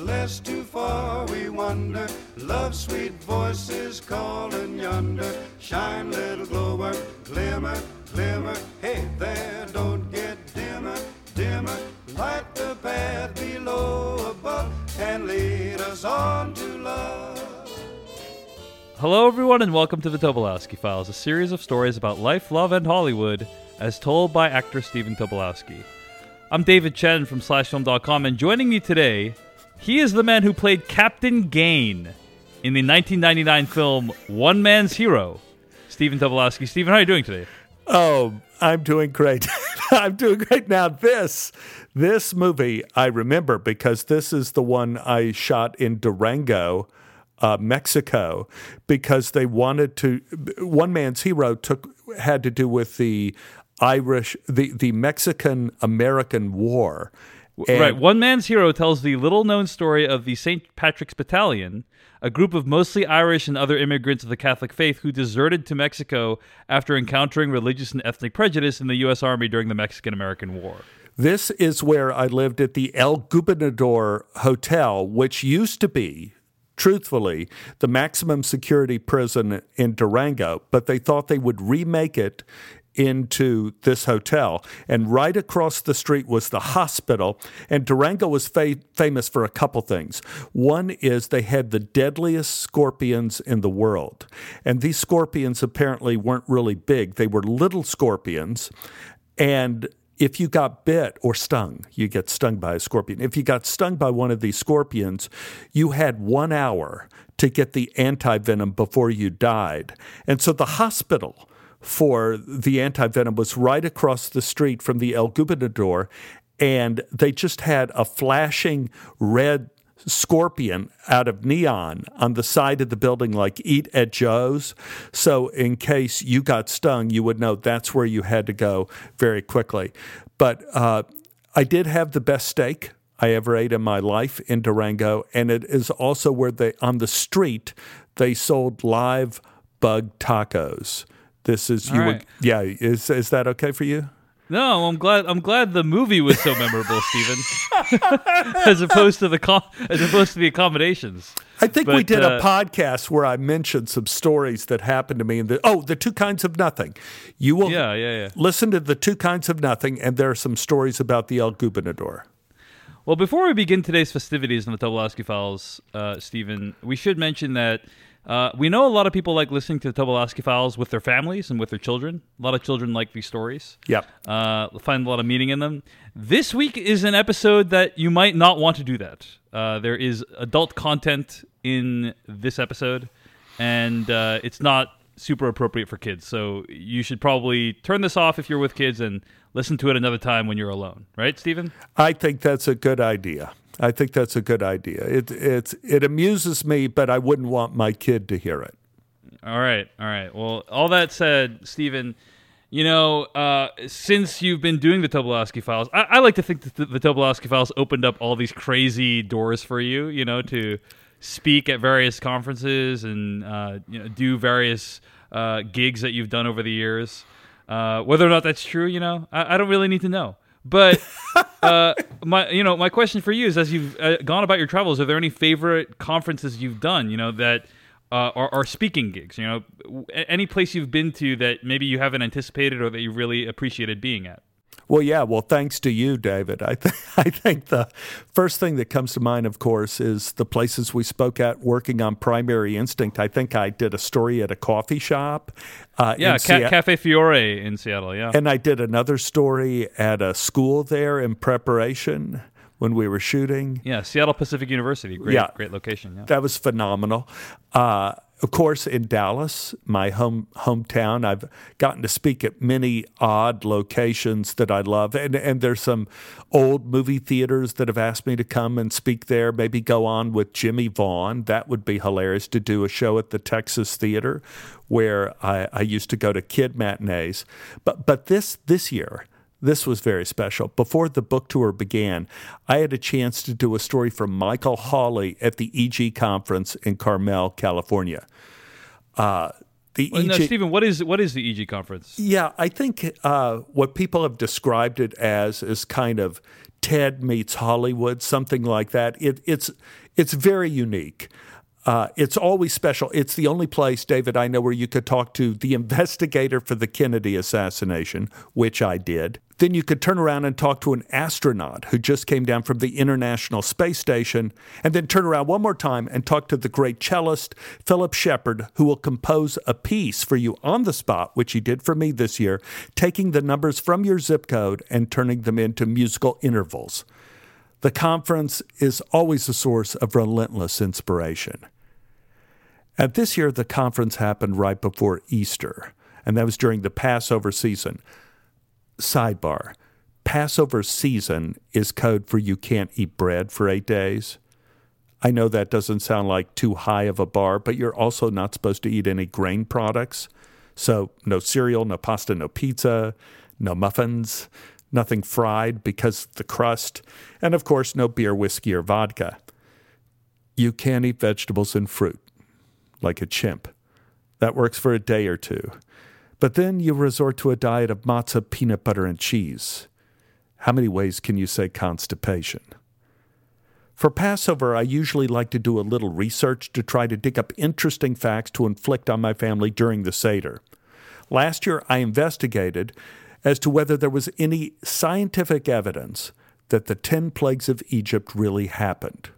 less too far we wander. Love's sweet voices calling yonder. Shine, little glower, glimmer, glimmer. Hey there, don't get dimmer, dimmer. Light the path below, above, and lead us on to love. Hello, everyone, and welcome to the Tobolowsky Files, a series of stories about life, love, and Hollywood, as told by actor Stephen Tobolowsky. I'm David Chen from SlashFilm.com, and joining me today, he is the man who played Captain Gain in the 1999 film One Man's Hero, Stephen Tobolowsky. Stephen, how are you doing today? Oh, I'm doing great. I'm doing great. Now, this movie I remember because this is the one I shot in Durango, Mexico, because they wanted to. One Man's Hero had to do with the Irish, the Mexican-American War. And right. One Man's Hero tells the little-known story of the St. Patrick's Battalion, a group of mostly Irish and other immigrants of the Catholic faith who deserted to Mexico after encountering religious and ethnic prejudice in the U.S. Army during the Mexican-American War. This is where I lived at the El Gobernador Hotel, which used to be, truthfully, the maximum security prison in Durango, but they thought they would remake it into this hotel. And right across the street was the hospital. And Durango was famous for a couple things. One is they had the deadliest scorpions in the world. And these scorpions apparently weren't really big. They were little scorpions. And if you got bit or stung, you get stung by a scorpion. If you got stung by one of these scorpions, you had 1 hour to get the anti-venom before you died. And so the hospital for the anti-venom was right across the street from the El Gobernador, and they just had a flashing red scorpion out of neon on the side of the building, like Eat at Joe's. So in case you got stung, you would know that's where you had to go very quickly. But I did have the best steak I ever ate in my life in Durango, and it is also where they, on the street, they sold live bug tacos. This is you. Right. Yeah, is that okay for you? No, I'm glad the movie was so memorable, Stephen, as opposed to the accommodations. I think we did a podcast where I mentioned some stories that happened to me. The Two Kinds of Nothing. You will listen to The Two Kinds of Nothing, and there are some stories about the El Gobernador. Well, before we begin today's festivities in the Tobolowsky Files, Stephen, we should mention that we know a lot of people like listening to the Tobolowsky Files with their families and with their children. A lot of children like these stories. Yep. Find a lot of meaning in them. This week is an episode that you might not want to do that. There is adult content in this episode, and it's not super appropriate for kids. So you should probably turn this off if you're with kids and listen to it another time when you're alone. Right, Stephen? I think that's a good idea. It amuses me, but I wouldn't want my kid to hear it. All right. Well, all that said, Stephen, since you've been doing the Tobolowsky Files, I like to think that the Tobolowsky Files opened up all these crazy doors for you, to speak at various conferences and do various gigs that you've done over the years. Whether or not that's true, I don't really need to know. But my question for you is: as you've gone about your travels, are there any favorite conferences you've done? That are speaking gigs. Any place you've been to that maybe you haven't anticipated or that you really appreciated being at. Well, yeah. Well, thanks to you, David. I think the first thing that comes to mind, of course, is the places we spoke at working on Primary Instinct. I think I did a story at a coffee shop. Cafe Fiore in Seattle, yeah. And I did another story at a school there in preparation when we were shooting. Yeah, Seattle Pacific University. Great location. Yeah. That was phenomenal. Of course, in Dallas, my hometown, I've gotten to speak at many odd locations that I love. And there's some old movie theaters that have asked me to come and speak there, maybe go on with Jimmy Vaughn. That would be hilarious to do a show at the Texas Theater where I used to go to kid matinees. But this year, this was very special. Before the book tour began, I had a chance to do a story from Michael Hawley at the EG Conference in Carmel, California. Stephen, what is the EG Conference? Yeah, I think what people have described it as is kind of Ted Meets Hollywood, something like that. It's very unique. It's always special. It's the only place, David, I know where you could talk to the investigator for the Kennedy assassination, which I did. Then you could turn around and talk to an astronaut who just came down from the International Space Station, and then turn around one more time and talk to the great cellist, Philip Shepherd, who will compose a piece for you on the spot, which he did for me this year, taking the numbers from your zip code and turning them into musical intervals. The conference is always a source of relentless inspiration. And this year, the conference happened right before Easter, and that was during the Passover season. Sidebar, Passover season is code for you can't eat bread for 8 days. I know that doesn't sound like too high of a bar, but you're also not supposed to eat any grain products. So no cereal, no pasta, no pizza, no muffins, nothing fried because the crust, and of course, no beer, whiskey, or vodka. You can't eat vegetables and fruit, like a chimp. That works for a day or two. But then you resort to a diet of matzah, peanut butter, and cheese. How many ways can you say constipation? For Passover, I usually like to do a little research to try to dig up interesting facts to inflict on my family during the Seder. Last year, I investigated as to whether there was any scientific evidence that the 10 plagues of Egypt really happened.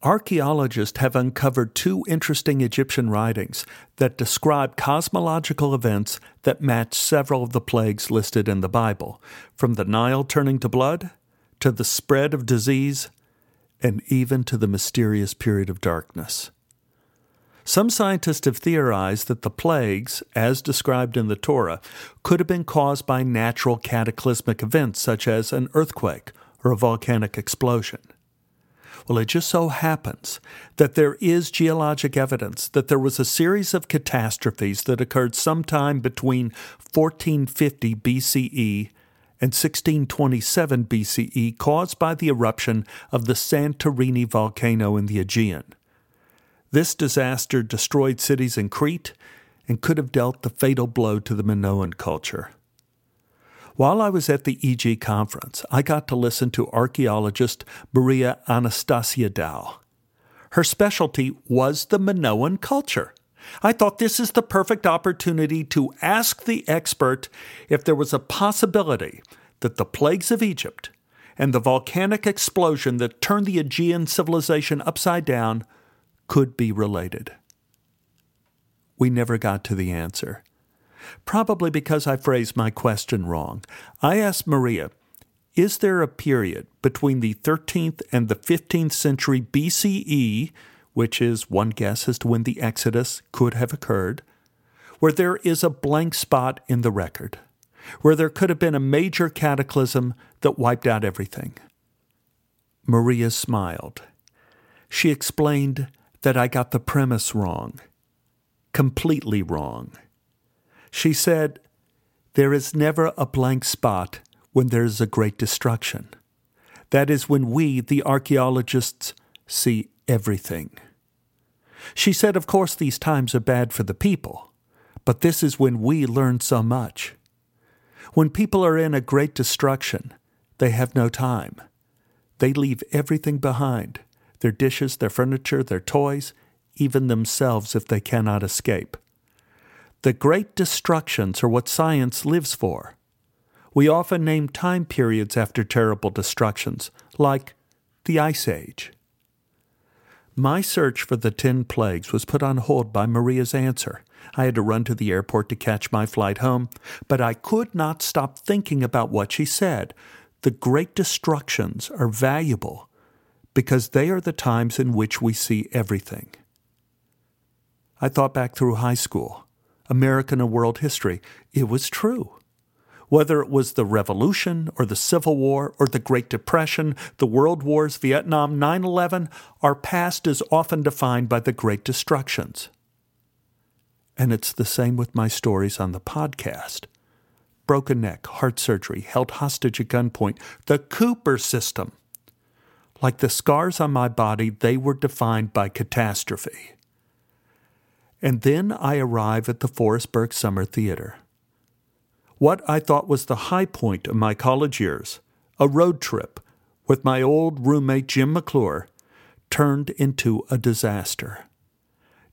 Archaeologists have uncovered 2 interesting Egyptian writings that describe cosmological events that match several of the plagues listed in the Bible, from the Nile turning to blood, to the spread of disease, and even to the mysterious period of darkness. Some scientists have theorized that the plagues, as described in the Torah, could have been caused by natural cataclysmic events such as an earthquake or a volcanic explosion. Well, it just so happens that there is geologic evidence that there was a series of catastrophes that occurred sometime between 1450 BCE and 1627 BCE caused by the eruption of the Santorini volcano in the Aegean. This disaster destroyed cities in Crete and could have dealt the fatal blow to the Minoan culture. While I was at the EG Conference, I got to listen to archaeologist Maria Anastasia Dow. Her specialty was the Minoan culture. I thought this is the perfect opportunity to ask the expert if there was a possibility that the plagues of Egypt and the volcanic explosion that turned the Aegean civilization upside down could be related. We never got to the answer, probably because I phrased my question wrong. I asked Maria, is there a period between the 13th and the 15th century BCE, which is one guess as to when the Exodus could have occurred, where there is a blank spot in the record, where there could have been a major cataclysm that wiped out everything? Maria smiled. She explained that I got the premise wrong, completely wrong. She said, there is never a blank spot when there is a great destruction. That is when we, the archaeologists, see everything. She said, of course, these times are bad for the people, but this is when we learn so much. When people are in a great destruction, they have no time. They leave everything behind. Their dishes, their furniture, their toys, even themselves if they cannot escape. The great destructions are what science lives for. We often name time periods after terrible destructions, like the Ice Age. My search for the 10 plagues was put on hold by Maria's answer. I had to run to the airport to catch my flight home, but I could not stop thinking about what she said. The great destructions are valuable because they are the times in which we see everything. I thought back through high school, American and world history. It was true. Whether it was the Revolution or the Civil War or the Great Depression, the World Wars, Vietnam, 9/11, our past is often defined by the great destructions. And it's the same with my stories on the podcast. Broken neck, heart surgery, held hostage at gunpoint, the Cooper system. Like the scars on my body, they were defined by catastrophe. And then I arrive at the Forestburg Summer Theater. What I thought was the high point of my college years, a road trip with my old roommate Jim McClure turned into a disaster.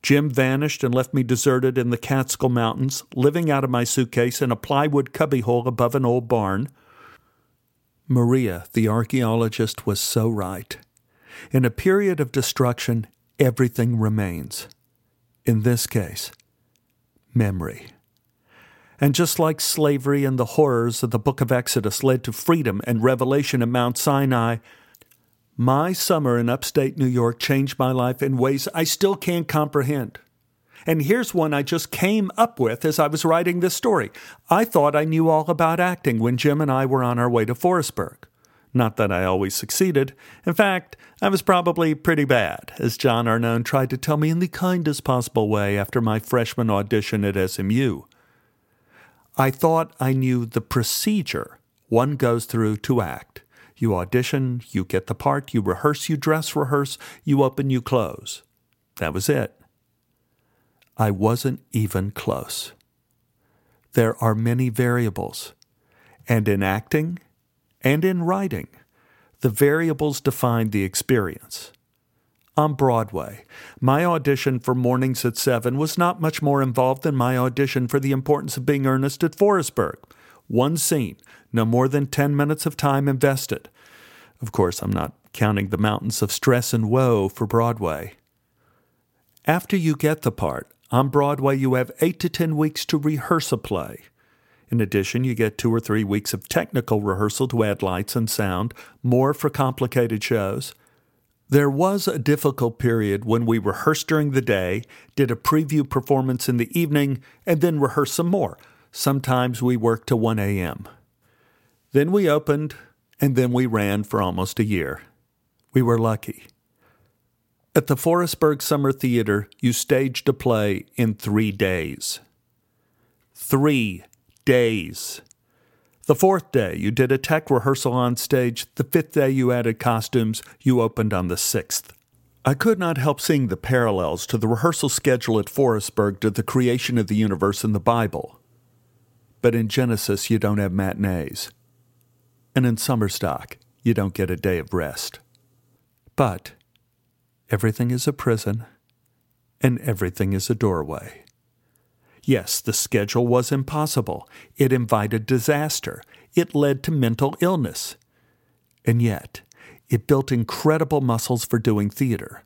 Jim vanished and left me deserted in the Catskill Mountains, living out of my suitcase in a plywood cubbyhole above an old barn. Maria, the archaeologist, was so right. In a period of destruction, everything remains. In this case, memory. And just like slavery and the horrors of the Book of Exodus led to freedom and revelation in Mount Sinai, my summer in upstate New York changed my life in ways I still can't comprehend. And here's one I just came up with as I was writing this story. I thought I knew all about acting when Jim and I were on our way to Forestburg. Not that I always succeeded. In fact, I was probably pretty bad, as John Arnone tried to tell me in the kindest possible way after my freshman audition at SMU. I thought I knew the procedure one goes through to act. You audition, you get the part, you rehearse, you dress, rehearse, you open, you close. That was it. I wasn't even close. There are many variables, and in acting, and in writing, the variables defined the experience. On Broadway, my audition for Mornings at 7 was not much more involved than my audition for The Importance of Being Earnest at Forestburg. One scene, no more than 10 minutes of time invested. Of course, I'm not counting the mountains of stress and woe for Broadway. After you get the part, on Broadway you have 8 to 10 weeks to rehearse a play. In addition, you get 2 or 3 weeks of technical rehearsal to add lights and sound, more for complicated shows. There was a difficult period when we rehearsed during the day, did a preview performance in the evening, and then rehearsed some more. Sometimes we worked to 1 a.m. Then we opened, and then we ran for almost a year. We were lucky. At the Forestburg Summer Theater, you staged a play in 3 days. 3 days. The 4th day, you did a tech rehearsal on stage. The 5th day, you added costumes. You opened on the 6th. I could not help seeing the parallels to the rehearsal schedule at Forestburg to the creation of the universe in the Bible. But in Genesis, you don't have matinees. And in Summerstock, you don't get a day of rest. But everything is a prison, and everything is a doorway. Yes, the schedule was impossible. It invited disaster. It led to mental illness. And yet, it built incredible muscles for doing theater.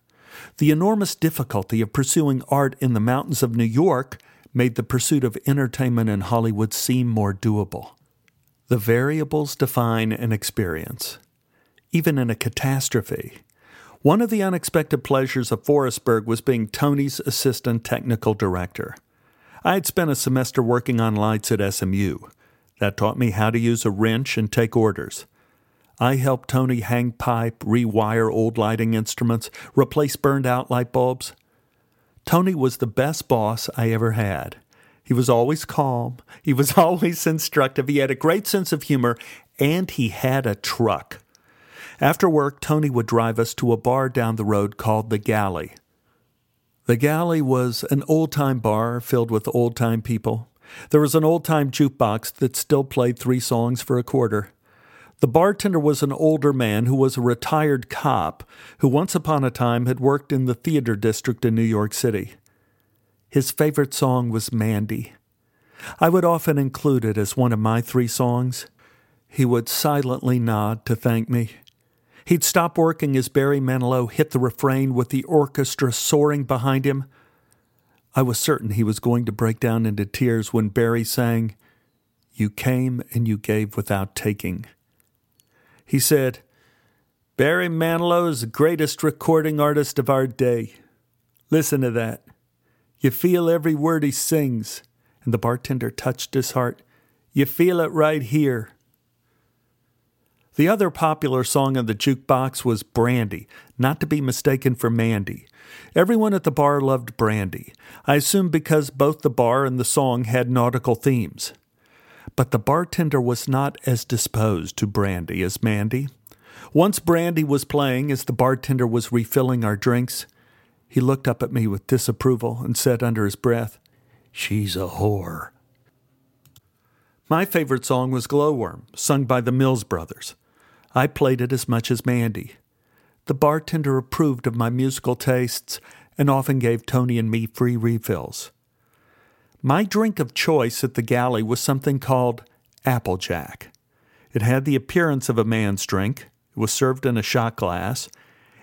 The enormous difficulty of pursuing art in the mountains of New York made the pursuit of entertainment in Hollywood seem more doable. The variables define an experience, even in a catastrophe. One of the unexpected pleasures of Forestburg was being Tony's assistant technical director. I had spent a semester working on lights at SMU. That taught me how to use a wrench and take orders. I helped Tony hang pipe, rewire old lighting instruments, replace burned-out light bulbs. Tony was the best boss I ever had. He was always calm. He was always instructive. He had a great sense of humor, and he had a truck. After work, Tony would drive us to a bar down the road called The Galley. The Galley was an old-time bar filled with old-time people. There was an old-time jukebox that still played 3 songs for $0.25. The bartender was an older man who was a retired cop who once upon a time had worked in the theater district in New York City. His favorite song was Mandy. I would often include it as one of my 3 songs. He would silently nod to thank me. He'd stop working as Barry Manilow hit the refrain with the orchestra soaring behind him. I was certain he was going to break down into tears when Barry sang, "You came and you gave without taking." He said, "Barry Manilow is the greatest recording artist of our day. Listen to that. You feel every word he sings." And the bartender touched his heart. "You feel it right here." The other popular song on the jukebox was Brandy, not to be mistaken for Mandy. Everyone at the bar loved Brandy, I assume because both the bar and the song had nautical themes. But the bartender was not as disposed to Brandy as Mandy. Once Brandy was playing, as the bartender was refilling our drinks, he looked up at me with disapproval and said under his breath, "She's a whore." My favorite song was Glowworm, sung by the Mills Brothers. I played it as much as Mandy. The bartender approved of my musical tastes and often gave Tony and me free refills. My drink of choice at the galley was something called Applejack. It had the appearance of a man's drink, it was served in a shot glass,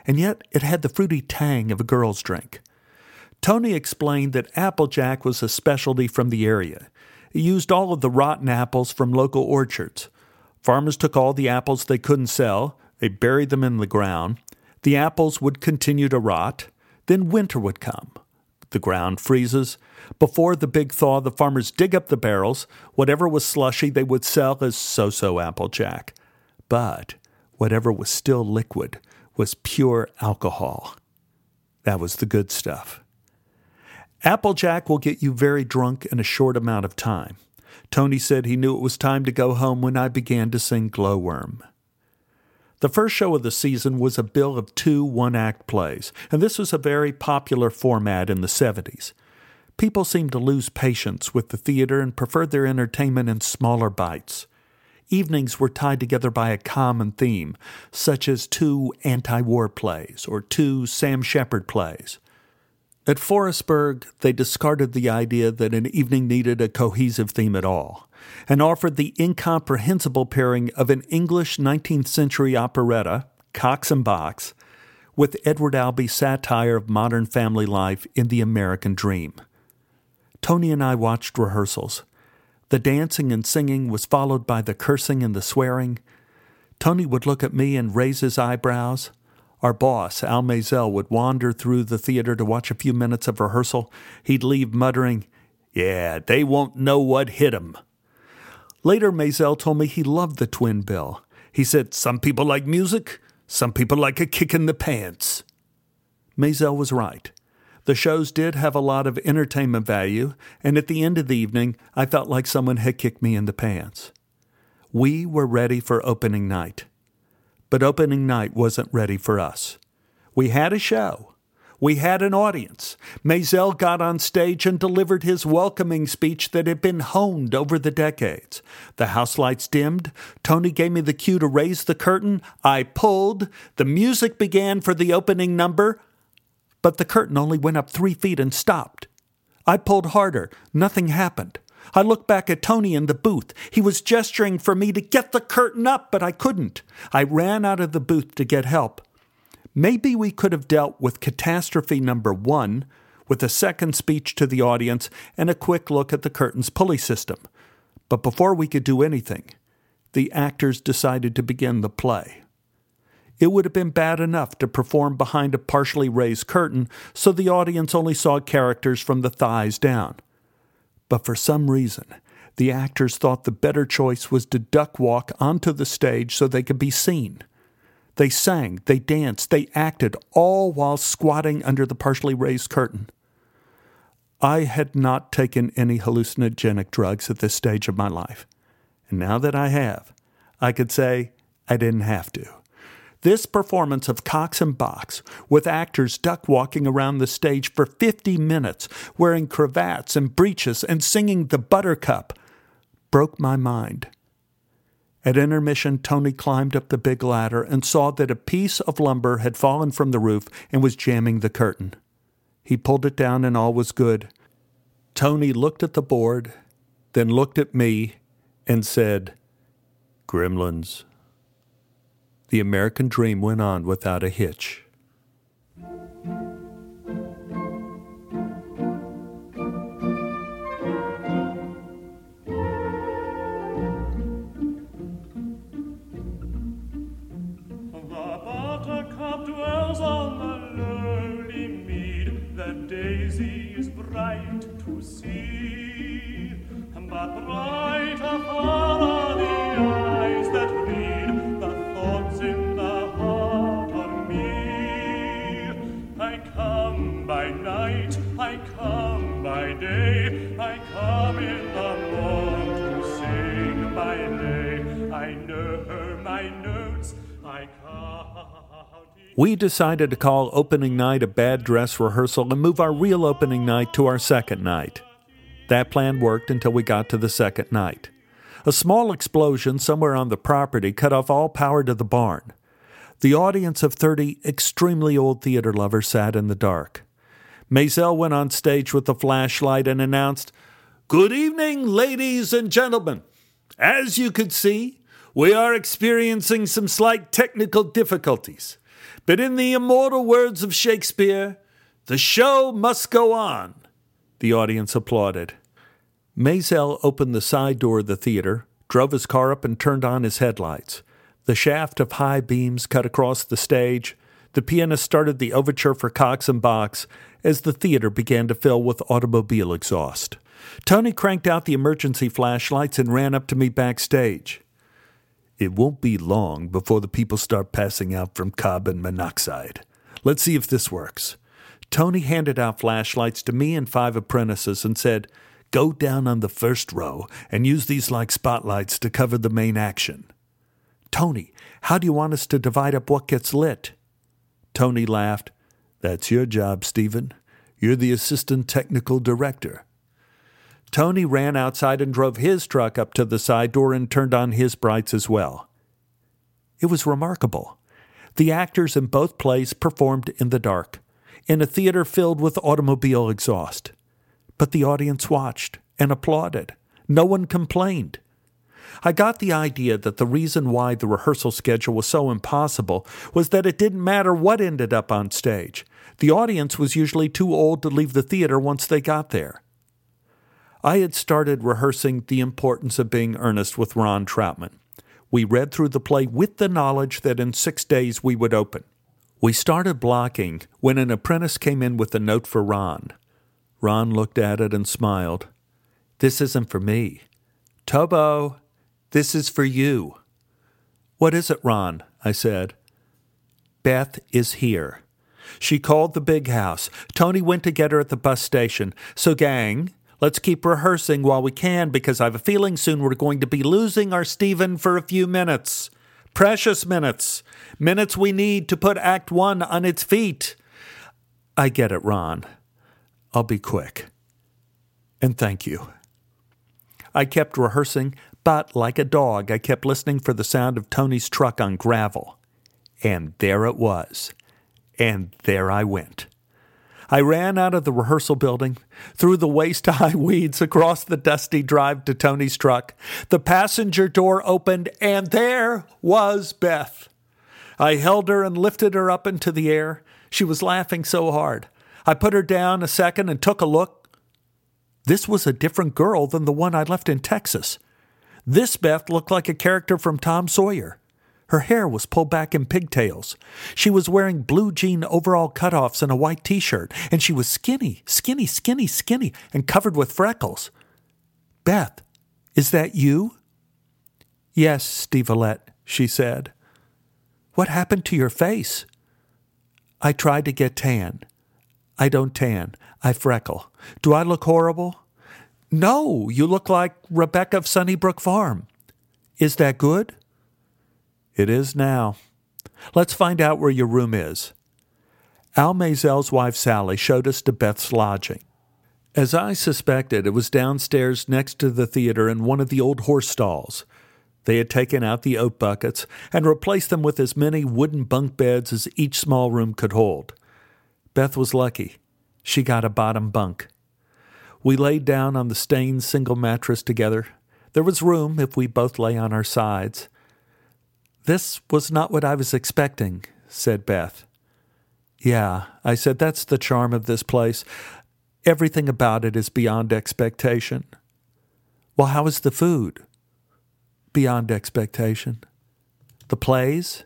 and yet it had the fruity tang of a girl's drink. Tony explained that Applejack was a specialty from the area. It used all of the rotten apples from local orchards. Farmers took all the apples they couldn't sell, they buried them in the ground. The apples would continue to rot, then winter would come. The ground freezes. Before the big thaw, the farmers dig up the barrels. Whatever was slushy, they would sell as so-so Applejack. But whatever was still liquid was pure alcohol. That was the good stuff. Applejack will get you very drunk in a short amount of time. Tony said he knew it was time to go home when I began to sing Glowworm. The first show of the season was a bill of 2 one-act plays, and this was a very popular format in the 70s. People seemed to lose patience with the theater and preferred their entertainment in smaller bites. Evenings were tied together by a common theme, such as 2 anti-war plays or 2 Sam Shepard plays. At Forestburg, they discarded the idea that an evening needed a cohesive theme at all, and offered the incomprehensible pairing of an English 19th century operetta, Cox and Box, with Edward Albee's satire of modern family life in The American Dream. Tony and I watched rehearsals. The dancing and singing was followed by the cursing and the swearing. Tony would look at me and raise his eyebrows. Our boss, Al Maisel, would wander through the theater to watch a few minutes of rehearsal. He'd leave muttering, "Yeah, they won't know what hit 'em." Later, Maisel told me he loved the twin bill. He said, "Some people like music, some people like a kick in the pants." Maisel was right. The shows did have a lot of entertainment value, and at the end of the evening, I felt like someone had kicked me in the pants. We were ready for opening night. But opening night wasn't ready for us. We had a show. We had an audience. Maisel got on stage and delivered his welcoming speech that had been honed over the decades. The house lights dimmed. Tony gave me the cue to raise the curtain. I pulled. The music began for the opening number, but the curtain only went up 3 feet and stopped. I pulled harder. Nothing happened. I looked back at Tony in the booth. He was gesturing for me to get the curtain up, but I couldn't. I ran out of the booth to get help. Maybe we could have dealt with catastrophe number 1 with a second speech to the audience and a quick look at the curtain's pulley system. But before we could do anything, the actors decided to begin the play. It would have been bad enough to perform behind a partially raised curtain so the audience only saw characters from the thighs down. But for some reason, the actors thought the better choice was to duck walk onto the stage so they could be seen. They sang, they danced, they acted, all while squatting under the partially raised curtain. I had not taken any hallucinogenic drugs at this stage of my life. And now that I have, I could say I didn't have to. This performance of Cox and Box, with actors duck-walking around the stage for 50 minutes, wearing cravats and breeches and singing The Buttercup, broke my mind. At intermission, Tony climbed up the big ladder and saw that a piece of lumber had fallen from the roof and was jamming the curtain. He pulled it down and all was good. Tony looked at the board, then looked at me, and said, "Gremlins." The American Dream went on without a hitch. The buttercup dwells on the lowly mead, the daisy is bright to see, but brighter far are the eyes that read the thoughts in the heart of me. I come by night, I come by day, I come in the morn to sing my lay. I know my notes, I come. We decided to call opening night a bad dress rehearsal and move our real opening night to our second night. That plan worked until we got to the second night. A small explosion somewhere on the property cut off all power to the barn. The audience of 30 extremely old theater lovers sat in the dark. Maisel went on stage with a flashlight and announced, "Good evening, ladies and gentlemen. As you could see, we are experiencing some slight technical difficulties. But in the immortal words of Shakespeare, the show must go on." The audience applauded. Maisel opened the side door of the theater, drove his car up and turned on his headlights. The shaft of high beams cut across the stage. The pianist started the overture for Cox and Box as the theater began to fill with automobile exhaust. Tony cranked out the emergency flashlights and ran up to me backstage. "It won't be long before the people start passing out from carbon monoxide. Let's see if this works." Tony handed out flashlights to me and 5 apprentices and said, "Go down on the first row and use these like spotlights to cover the main action." "Tony, how do you want us to divide up what gets lit?" Tony laughed. "That's your job, Stephen. You're the assistant technical director." Tony ran outside and drove his truck up to the side door and turned on his brights as well. It was remarkable. The actors in both plays performed in the dark, in a theater filled with automobile exhaust. But the audience watched and applauded. No one complained. I got the idea that the reason why the rehearsal schedule was so impossible was that it didn't matter what ended up on stage. The audience was usually too old to leave the theater once they got there. I had started rehearsing The Importance of Being Earnest with Ron Troutman. We read through the play with the knowledge that in 6 days we would open. We started blocking when an apprentice came in with a note for Ron. Ron looked at it and smiled. "This isn't for me. Tobo, this is for you." "What is it, Ron?" I said. "Beth is here. She called the big house. Tony went to get her at the bus station. So, gang, let's keep rehearsing while we can, because I have a feeling soon we're going to be losing our Stephen for a few minutes. Precious minutes. Minutes we need to put Act 1 on its feet." "I get it, Ron. I'll be quick. And thank you." I kept rehearsing, but like a dog, I kept listening for the sound of Tony's truck on gravel. And there it was. And there I went. I ran out of the rehearsal building, through the waist-high weeds, across the dusty drive to Tony's truck. The passenger door opened, and there was Beth. I held her and lifted her up into the air. She was laughing so hard. I put her down a second and took a look. This was a different girl than the one I left in Texas. This Beth looked like a character from Tom Sawyer. Her hair was pulled back in pigtails. She was wearing blue jean overall cutoffs and a white T-shirt, and she was skinny, and covered with freckles. "Beth, is that you?" "Yes, Steve-Alette," she said. "What happened to your face?" "I tried to get tan. I don't tan. I freckle. Do I look horrible?" "No, you look like Rebecca of Sunnybrook Farm." "Is that good?" "It is now. Let's find out where your room is." Al Maisel's wife Sally showed us to Beth's lodging. As I suspected, it was downstairs next to the theater in one of the old horse stalls. They had taken out the oat buckets and replaced them with as many wooden bunk beds as each small room could hold. Beth was lucky. She got a bottom bunk. We laid down on the stained single mattress together. There was room if we both lay on our sides. "This was not what I was expecting," said Beth. "Yeah," I said, "that's the charm of this place. Everything about it is beyond expectation." "Well, how is the food?" "Beyond expectation." "The plays?"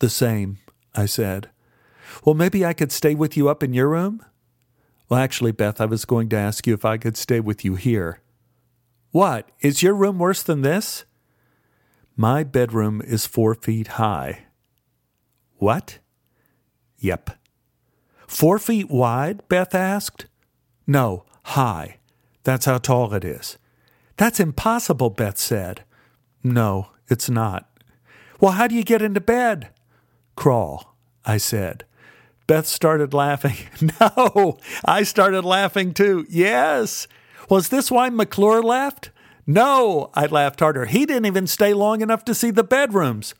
"The same," I said. "Well, maybe I could stay with you up in your room?" "Well, actually, Beth, I was going to ask you if I could stay with you here." "What? Is your room worse than this?" "My bedroom is 4 feet high." "What?" "Yep." "4 feet wide?" Beth asked. "No, high. That's how tall it is." "That's impossible," Beth said. "No, it's not." "Well, how do you get into bed?" "Crawl," I said. Beth started laughing. No, I started laughing too. "Yes." "Was this why McClure left?" No, I laughed harder. He didn't even stay long enough to see the bedrooms.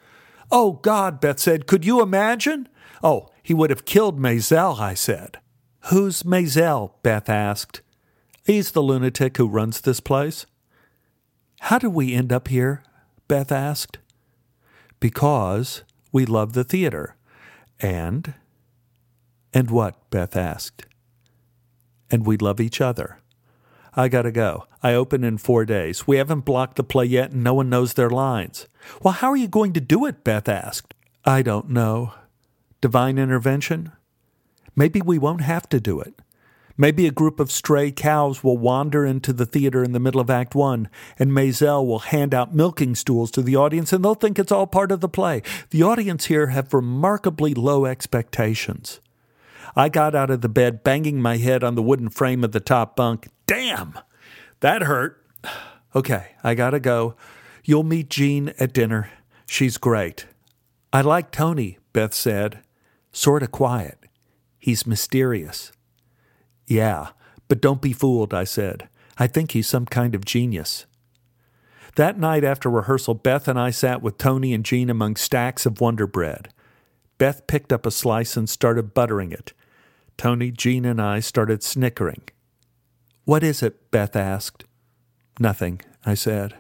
Oh, God, Beth said. Could you imagine? Oh, he would have killed Maisel, I said. Who's Maisel? Beth asked. He's the lunatic who runs this place. How did we end up here? Beth asked. Because we love the theater. And what? Beth asked. And we love each other. I gotta go. I open in 4 days. We haven't blocked the play yet, and no one knows their lines. Well, how are you going to do it? Beth asked. I don't know. Divine intervention? Maybe we won't have to do it. Maybe a group of stray cows will wander into the theater in the middle of Act 1, and Maisel will hand out milking stools to the audience, and they'll think it's all part of the play. The audience here have remarkably low expectations. I got out of the bed, banging my head on the wooden frame of the top bunk. Damn! That hurt. Okay, I gotta go. You'll meet Jean at dinner. She's great. I like Tony, Beth said. Sorta quiet. He's mysterious. Yeah, but don't be fooled, I said. I think he's some kind of genius. That night after rehearsal, Beth and I sat with Tony and Jean among stacks of Wonder Bread. Beth picked up a slice and started buttering it. Tony, Jean, and I started snickering. What is it? Beth asked. Nothing, I said.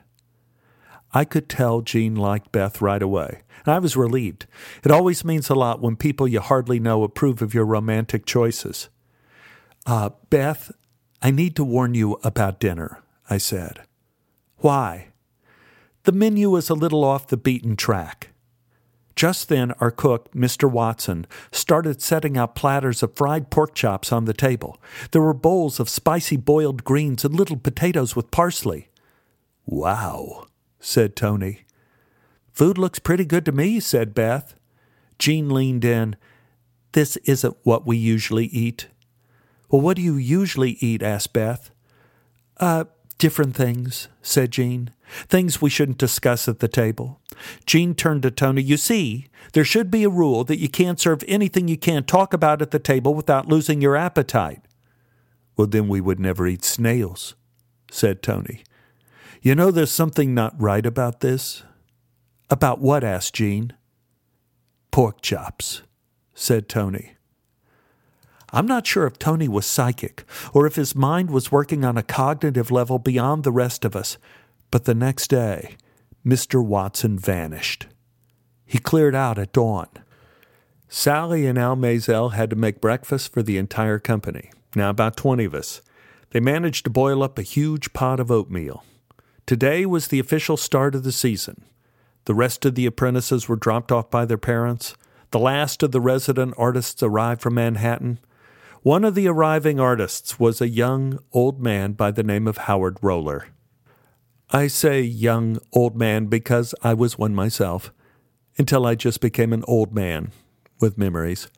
I could tell Jean liked Beth right away. I was relieved. It always means a lot when people you hardly know approve of your romantic choices. Beth, I need to warn you about dinner, I said. Why? The menu is a little off the beaten track. Just then, our cook, Mr. Watson, started setting out platters of fried pork chops on the table. There were bowls of spicy boiled greens and little potatoes with parsley. Wow, said Tony. Food looks pretty good to me, said Beth. Jean leaned in. This isn't what we usually eat. Well, what do you usually eat? Asked Beth. Different things, said Jean. Things we shouldn't discuss at the table. Jean turned to Tony. You see, there should be a rule that you can't serve anything you can't talk about at the table without losing your appetite. Well, then we would never eat snails, said Tony. You know, there's something not right about this. About what? Asked Jean. Pork chops, said Tony. I'm not sure if Tony was psychic or if his mind was working on a cognitive level beyond the rest of us, but the next day, Mr. Watson vanished. He cleared out at dawn. Sally and Al Maisel had to make breakfast for the entire company, now about 20 of us. They managed to boil up a huge pot of oatmeal. Today was the official start of the season. The rest of the apprentices were dropped off by their parents. The last of the resident artists arrived from Manhattan. One of the arriving artists was a young old man by the name of Howard Roller. I say young old man because I was one myself, until I just became an old man with memories.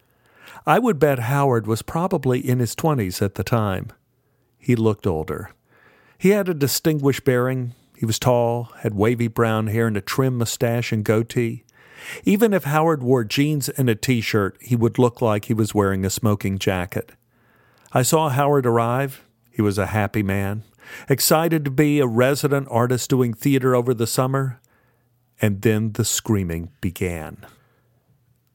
I would bet Howard was probably in his 20s at the time. He looked older. He had a distinguished bearing. He was tall, had wavy brown hair and a trim mustache and goatee. Even if Howard wore jeans and a T-shirt, he would look like he was wearing a smoking jacket. I saw Howard arrive. He was a happy man, excited to be a resident artist doing theater over the summer. And then the screaming began.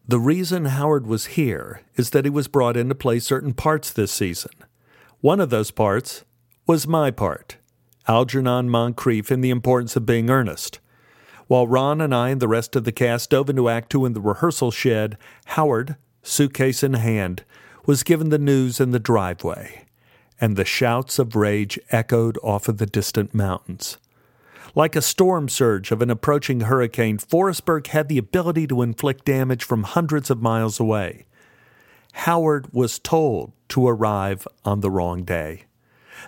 The reason Howard was here is that he was brought in to play certain parts this season. One of those parts was my part, Algernon Moncrief in The Importance of Being Earnest. While Ron and I and the rest of the cast dove into Act 2 in the rehearsal shed, Howard, suitcase in hand, was given the news in the driveway, and the shouts of rage echoed off of the distant mountains. Like a storm surge of an approaching hurricane, Forestburg had the ability to inflict damage from hundreds of miles away. Howard was told to arrive on the wrong day.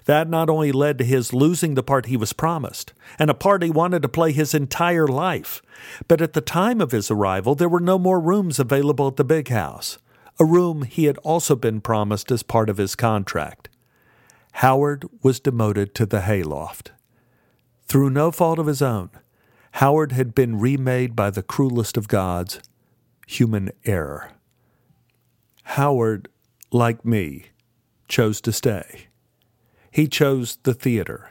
That not only led to his losing the part he was promised, and a part he wanted to play his entire life, but at the time of his arrival, there were no more rooms available at the big house, a room he had also been promised as part of his contract. Howard was demoted to the hayloft. Through no fault of his own, Howard had been remade by the cruelest of gods, human error. Howard, like me, chose to stay. He chose the theater.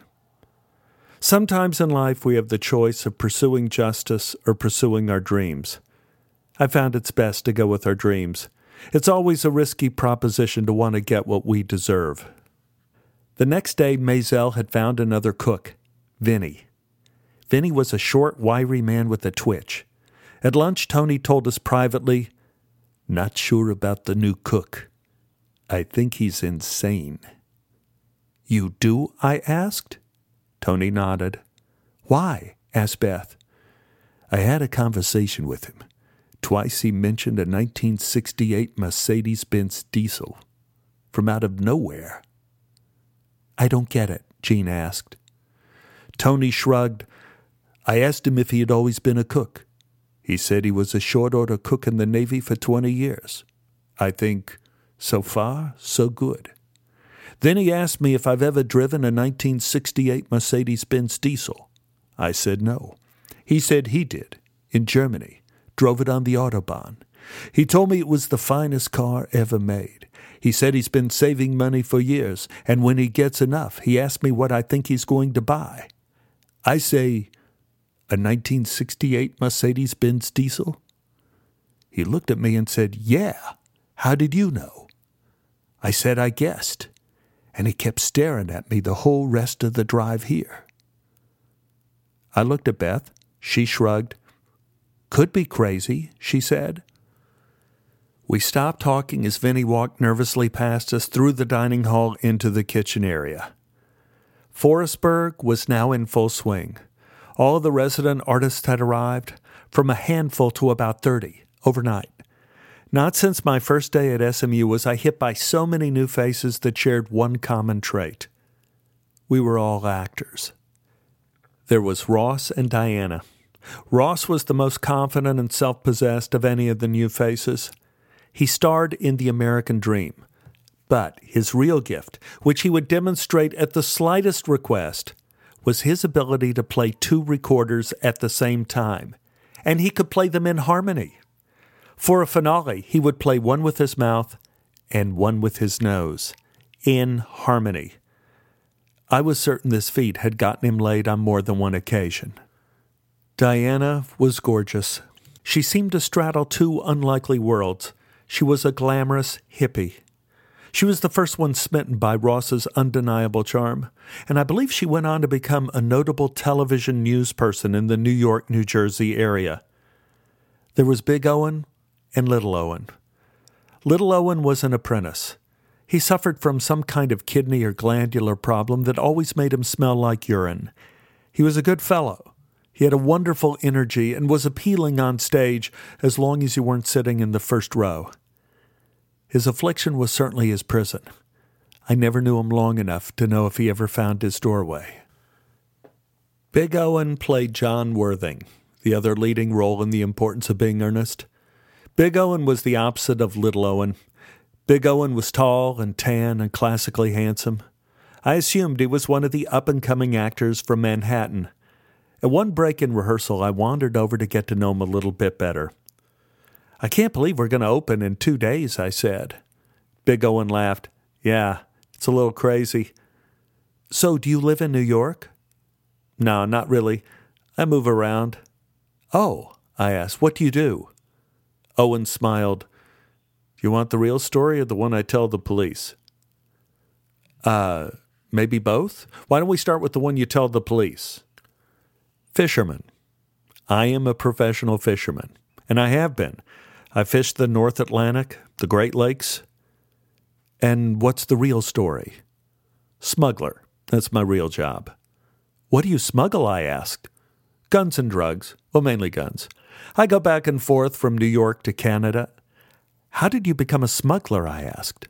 Sometimes in life we have the choice of pursuing justice or pursuing our dreams. I found it's best to go with our dreams. It's always a risky proposition to want to get what we deserve. The next day, Maisel had found another cook, Vinny. Vinny was a short, wiry man with a twitch. At lunch, Tony told us privately, "Not sure about the new cook. I think he's insane." "You do?" I asked. Tony nodded. "Why?" asked Beth. "I had a conversation with him. Twice he mentioned a 1968 Mercedes-Benz diesel. From out of nowhere." "I don't get it," Jean asked. Tony shrugged. "I asked him if he had always been a cook. He said he was a short-order cook in the Navy for 20 years. I think, so far, so good. Then he asked me if I've ever driven a 1968 Mercedes-Benz diesel. I said no. He said he did, in Germany. Drove it on the Autobahn. He told me it was the finest car ever made. He said he's been saving money for years, and when he gets enough, he asked me what I think he's going to buy. I say, a 1968 Mercedes-Benz diesel? He looked at me and said, 'Yeah, how did you know?' I said I guessed, and he kept staring at me the whole rest of the drive here." I looked at Beth. She shrugged. "Could be crazy," she said. We stopped talking as Vinny walked nervously past us through the dining hall into the kitchen area. Forestburg was now in full swing. All the resident artists had arrived, from a handful to about 30, overnight. Not since my first day at SMU was I hit by so many new faces that shared one common trait. We were all actors. There was Ross and Diana. Ross was the most confident and self-possessed of any of the new faces. He starred in The American Dream, but his real gift, which he would demonstrate at the slightest request, was his ability to play two recorders at the same time, and he could play them in harmony. For a finale, he would play one with his mouth and one with his nose, in harmony. I was certain this feat had gotten him laid on more than one occasion. Diana was gorgeous. She seemed to straddle two unlikely worlds. She was a glamorous hippie. She was the first one smitten by Ross's undeniable charm, and I believe she went on to become a notable television news person in the New York, New Jersey area. There was Big Owen and Little Owen. Little Owen was an apprentice. He suffered from some kind of kidney or glandular problem that always made him smell like urine. He was a good fellow. He had a wonderful energy and was appealing on stage as long as you weren't sitting in the first row. His affliction was certainly his prison. I never knew him long enough to know if he ever found his doorway. Big Owen played John Worthing, the other leading role in The Importance of Being Earnest. Big Owen was the opposite of Little Owen. Big Owen was tall and tan and classically handsome. I assumed he was one of the up-and-coming actors from Manhattan. At one break in rehearsal, I wandered over to get to know him a little bit better. "I can't believe we're going to open in 2 days," I said. Big Owen laughed. "Yeah, it's a little crazy." "So, do you live in New York?" "No, not really. I move around." "Oh," I asked, "what do you do?" Owen smiled. "You want the real story or the one I tell the police?" Maybe both? Why don't we start with the one you tell the police?" "Fisherman. I am a professional fisherman, and I have been. I fished the North Atlantic, the Great Lakes." "And what's the real story?" "Smuggler. That's my real job." "What do you smuggle?" I asked. "Guns and drugs. Well, mainly guns. I go back and forth from New York to Canada." "How did you become a smuggler?" I asked.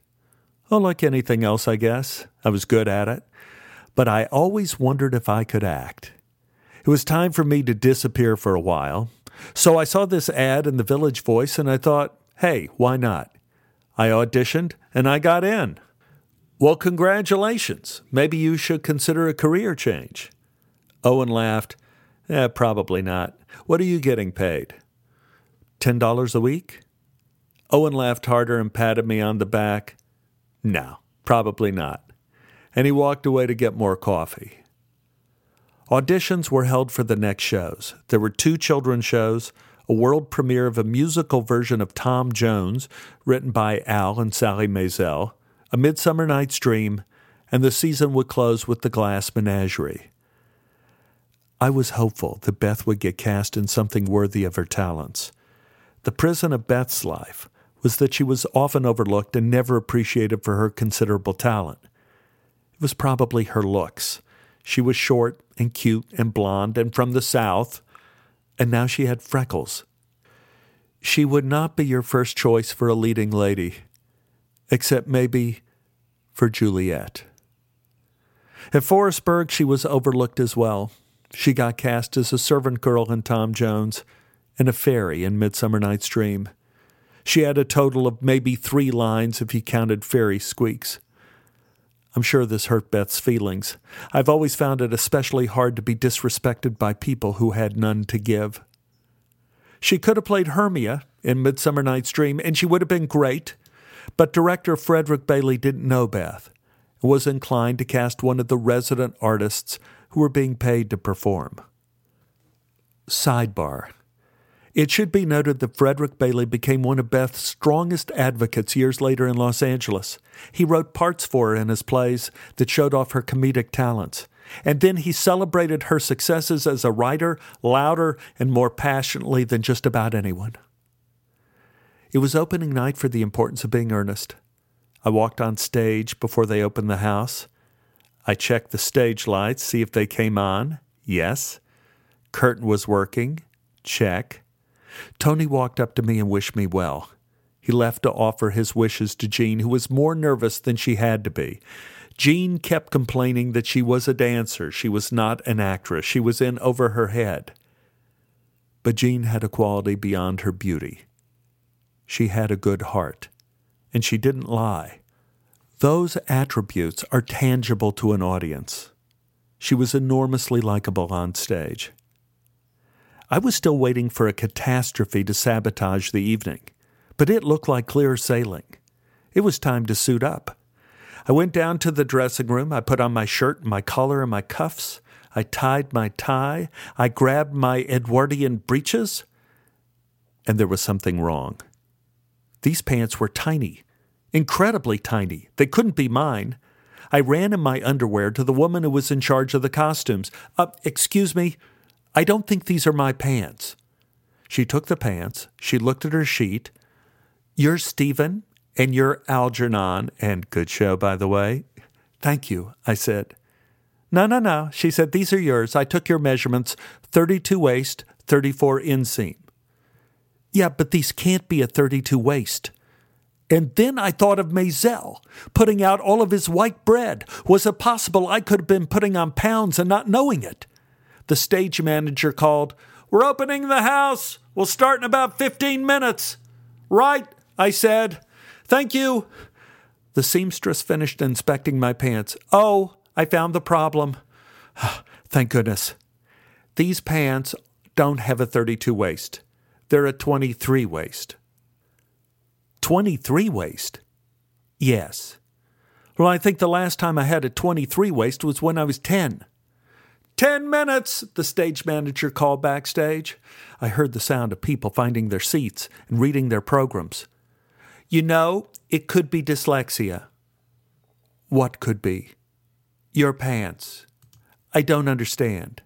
"Oh, like anything else, I guess. I was good at it. But I always wondered if I could act. It was time for me to disappear for a while, so I saw this ad in the Village Voice and I thought, hey, why not? I auditioned and I got in." "Well, congratulations. Maybe you should consider a career change." Owen laughed. Probably not. What are you getting paid?" $10 a week? Owen laughed harder and patted me on the back. "No, probably not." And he walked away to get more coffee. Auditions were held for the next shows. There were 2 children's shows, a world premiere of a musical version of Tom Jones, written by Al and Sally Maisel, A Midsummer Night's Dream, and the season would close with The Glass Menagerie. I was hopeful that Beth would get cast in something worthy of her talents. The prison of Beth's life was that she was often overlooked and never appreciated for her considerable talent. It was probably her looks. She was short and cute and blonde and from the South, and now she had freckles. She would not be your first choice for a leading lady, except maybe for Juliet. At Forestburg, she was overlooked as well. She got cast as a servant girl in Tom Jones and a fairy in Midsummer Night's Dream. She had a total of maybe 3 lines if you counted fairy squeaks. I'm sure this hurt Beth's feelings. I've always found it especially hard to be disrespected by people who had none to give. She could have played Hermia in Midsummer Night's Dream, and she would have been great, but director Frederick Bailey didn't know Beth and was inclined to cast one of the resident artists who were being paid to perform. Sidebar. It should be noted that Frederick Bailey became one of Beth's strongest advocates years later in Los Angeles. He wrote parts for her in his plays that showed off her comedic talents. And then he celebrated her successes as a writer louder and more passionately than just about anyone. It was opening night for The Importance of Being Earnest. I walked on stage before they opened the house. I checked the stage lights, see if they came on. Yes. Curtain was working. Check. Tony walked up to me and wished me well. He left to offer his wishes to Jean, who was more nervous than she had to be. Jean kept complaining that she was a dancer. She was not an actress. She was in over her head. But Jean had a quality beyond her beauty. She had a good heart, and she didn't lie. Those attributes are tangible to an audience. She was enormously likable on stage. I was still waiting for a catastrophe to sabotage the evening, but it looked like clear sailing. It was time to suit up. I went down to the dressing room. I put on my shirt, my collar, and my cuffs. I tied my tie. I grabbed my Edwardian breeches. And there was something wrong. These pants were tiny, incredibly tiny. They couldn't be mine. I ran in my underwear to the woman who was in charge of the costumes. Excuse me. I don't think these are my pants. She took the pants. She looked at her sheet. You're Stephen, and you're Algernon, and good show, by the way. Thank you, I said. No, she said, these are yours. I took your measurements, 32 waist, 34 inseam. Yeah, but these can't be a 32 waist. And then I thought of Maisel, putting out all of his white bread. Was it possible I could have been putting on pounds and not knowing it? The stage manager called, "We're opening the house. We'll start in about 15 minutes. Right, I said. Thank you. The seamstress finished inspecting my pants. Oh, I found the problem. Thank goodness. These pants don't have a 32 waist. They're a 23 waist. 23 waist? Yes. Well, I think the last time I had a 23 waist was when I was 10. 10 minutes, the stage manager called backstage. I heard the sound of people finding their seats and reading their programs. You know, it could be dyslexia. What could be? Your pants. I don't understand.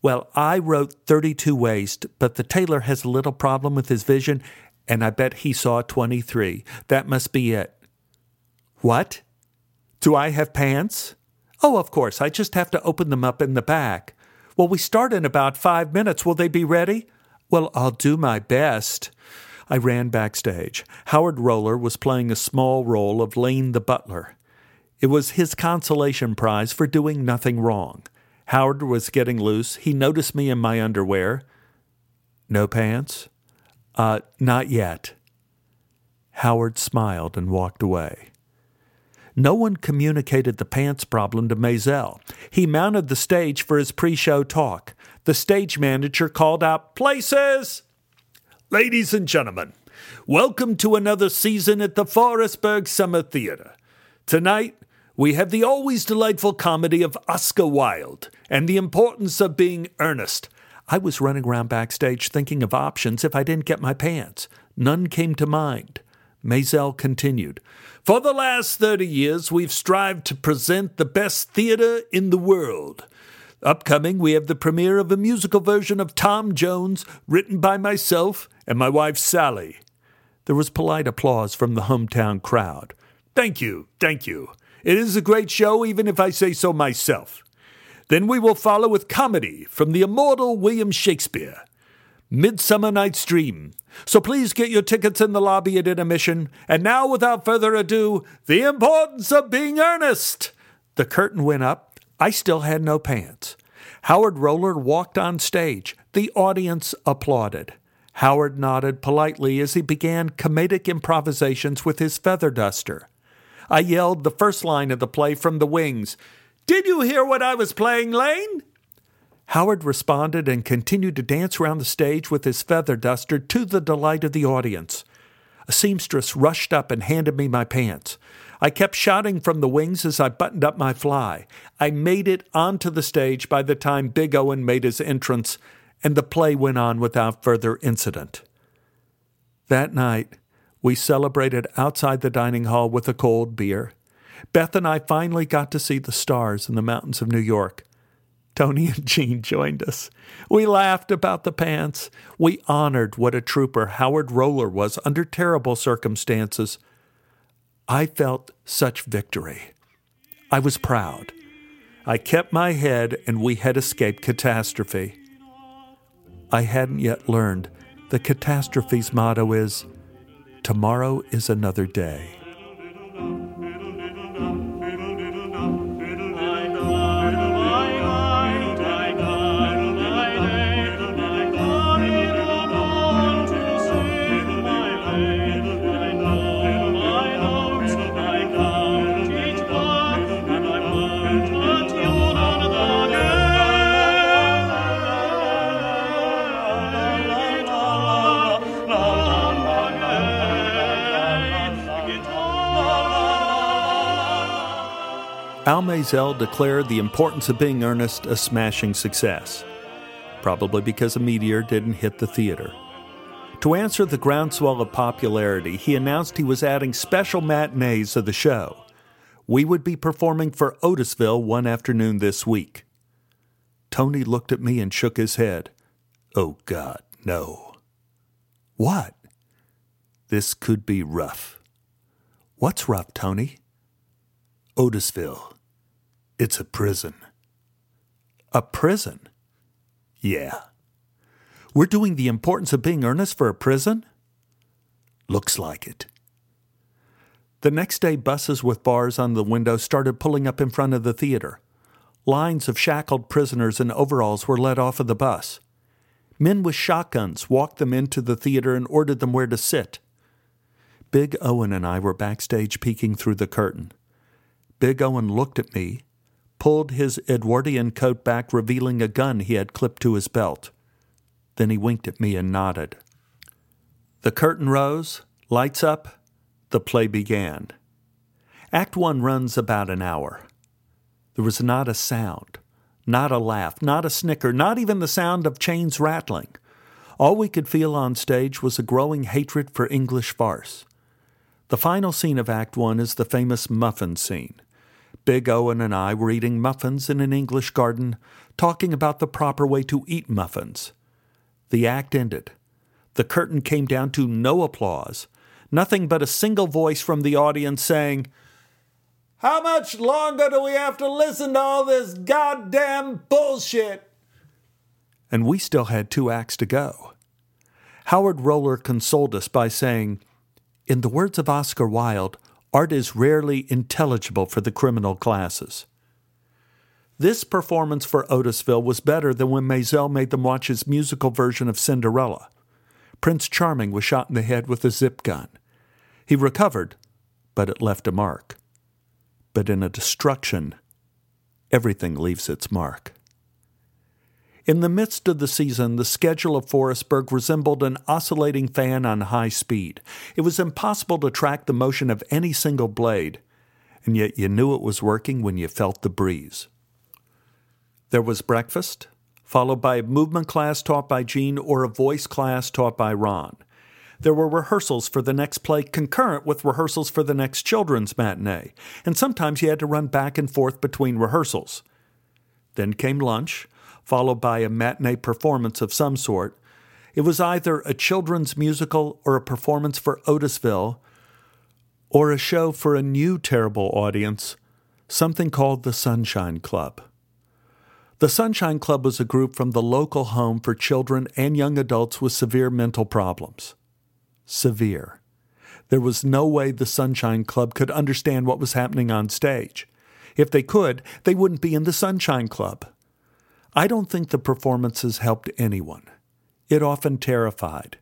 Well, I wrote 32 waist, but the tailor has a little problem with his vision, and I bet he saw 23. That must be it. What? Do I have pants? Oh, of course. I just have to open them up in the back. Well, we start in about 5 minutes. Will they be ready? Well, I'll do my best. I ran backstage. Howard Roller was playing a small role of Lane the butler. It was his consolation prize for doing nothing wrong. Howard was getting loose. He noticed me in my underwear. No pants? Not yet. Howard smiled and walked away. No one communicated the pants problem to Maisel. He mounted the stage for his pre-show talk. The stage manager called out, "Places! Ladies and gentlemen, welcome to another season at the Forestburg Summer Theater. Tonight, we have the always delightful comedy of Oscar Wilde and The Importance of Being Earnest. I was running around backstage thinking of options if I didn't get my pants. None came to mind. Maisel continued, "For the last 30 years, we've strived to present the best theater in the world. Upcoming, we have the premiere of a musical version of Tom Jones, written by myself and my wife Sally." There was polite applause from the hometown crowd. "Thank you, thank you. It is a great show, even if I say so myself." Then we will follow with comedy from the immortal William Shakespeare, Midsummer Night's Dream. So please get your tickets in the lobby at intermission. And now, without further ado, The Importance of Being Earnest. The curtain went up. I still had no pants. Howard Roller walked on stage. The audience applauded. Howard nodded politely as he began comedic improvisations with his feather duster. I yelled the first line of the play from the wings. "Did you hear what I was playing, Lane?" Howard responded and continued to dance around the stage with his feather duster to the delight of the audience. A seamstress rushed up and handed me my pants. I kept shouting from the wings as I buttoned up my fly. I made it onto the stage by the time Big Owen made his entrance, and the play went on without further incident. That night, we celebrated outside the dining hall with a cold beer. Beth and I finally got to see the stars in the mountains of New York. Tony and Jean joined us. We laughed about the pants. We honored what a trooper Howard Roller was under terrible circumstances. I felt such victory. I was proud. I kept my head, and we had escaped catastrophe. I hadn't yet learned that catastrophe's motto is, "Tomorrow is another day." Al Maisel declared The Importance of Being Earnest a smashing success, probably because a meteor didn't hit the theater. To answer the groundswell of popularity, he announced he was adding special matinees to the show. We would be performing for Otisville one afternoon this week. Tony looked at me and shook his head. "Oh, God, no." "What?" "This could be rough." "What's rough, Tony?" "Otisville. It's a prison." "A prison?" "Yeah." "We're doing The Importance of Being Earnest for a prison?" "Looks like it." The next day, buses with bars on the window started pulling up in front of the theater. Lines of shackled prisoners in overalls were let off of the bus. Men with shotguns walked them into the theater and ordered them where to sit. Big Owen and I were backstage peeking through the curtain. Big Owen looked at me, pulled his Edwardian coat back, revealing a gun he had clipped to his belt. Then he winked at me and nodded. The curtain rose, lights up, the play began. Act 1 runs about an hour. There was not a sound, not a laugh, not a snicker, not even the sound of chains rattling. All we could feel on stage was a growing hatred for English farce. The final scene of Act 1 is the famous muffin scene. Big Owen and I were eating muffins in an English garden, talking about the proper way to eat muffins. The act ended. The curtain came down to no applause, nothing but a single voice from the audience saying, "How much longer do we have to listen to all this goddamn bullshit?" And we still had 2 acts to go. Howard Roller consoled us by saying, "In the words of Oscar Wilde, art is rarely intelligible for the criminal classes." This performance for Otisville was better than when Maisel made them watch his musical version of Cinderella. Prince Charming was shot in the head with a zip gun. He recovered, but it left a mark. But in a destruction, everything leaves its mark. In the midst of the season, the schedule of Forestburg resembled an oscillating fan on high speed. It was impossible to track the motion of any single blade. and yet you knew it was working when you felt the breeze. There was breakfast, followed by a movement class taught by Jean or a voice class taught by Ron. There were rehearsals for the next play concurrent with rehearsals for the next children's matinee, and sometimes you had to run back and forth between rehearsals. Then came lunch, followed by a matinee performance of some sort. It was either a children's musical or a performance for Otisville, or a show for a new terrible audience, something called the Sunshine Club. The Sunshine Club was a group from the local home for children and young adults with severe mental problems. Severe. There was no way the Sunshine Club could understand what was happening on stage. If they could, they wouldn't be in the Sunshine Club. I don't think the performances helped anyone. It often terrified.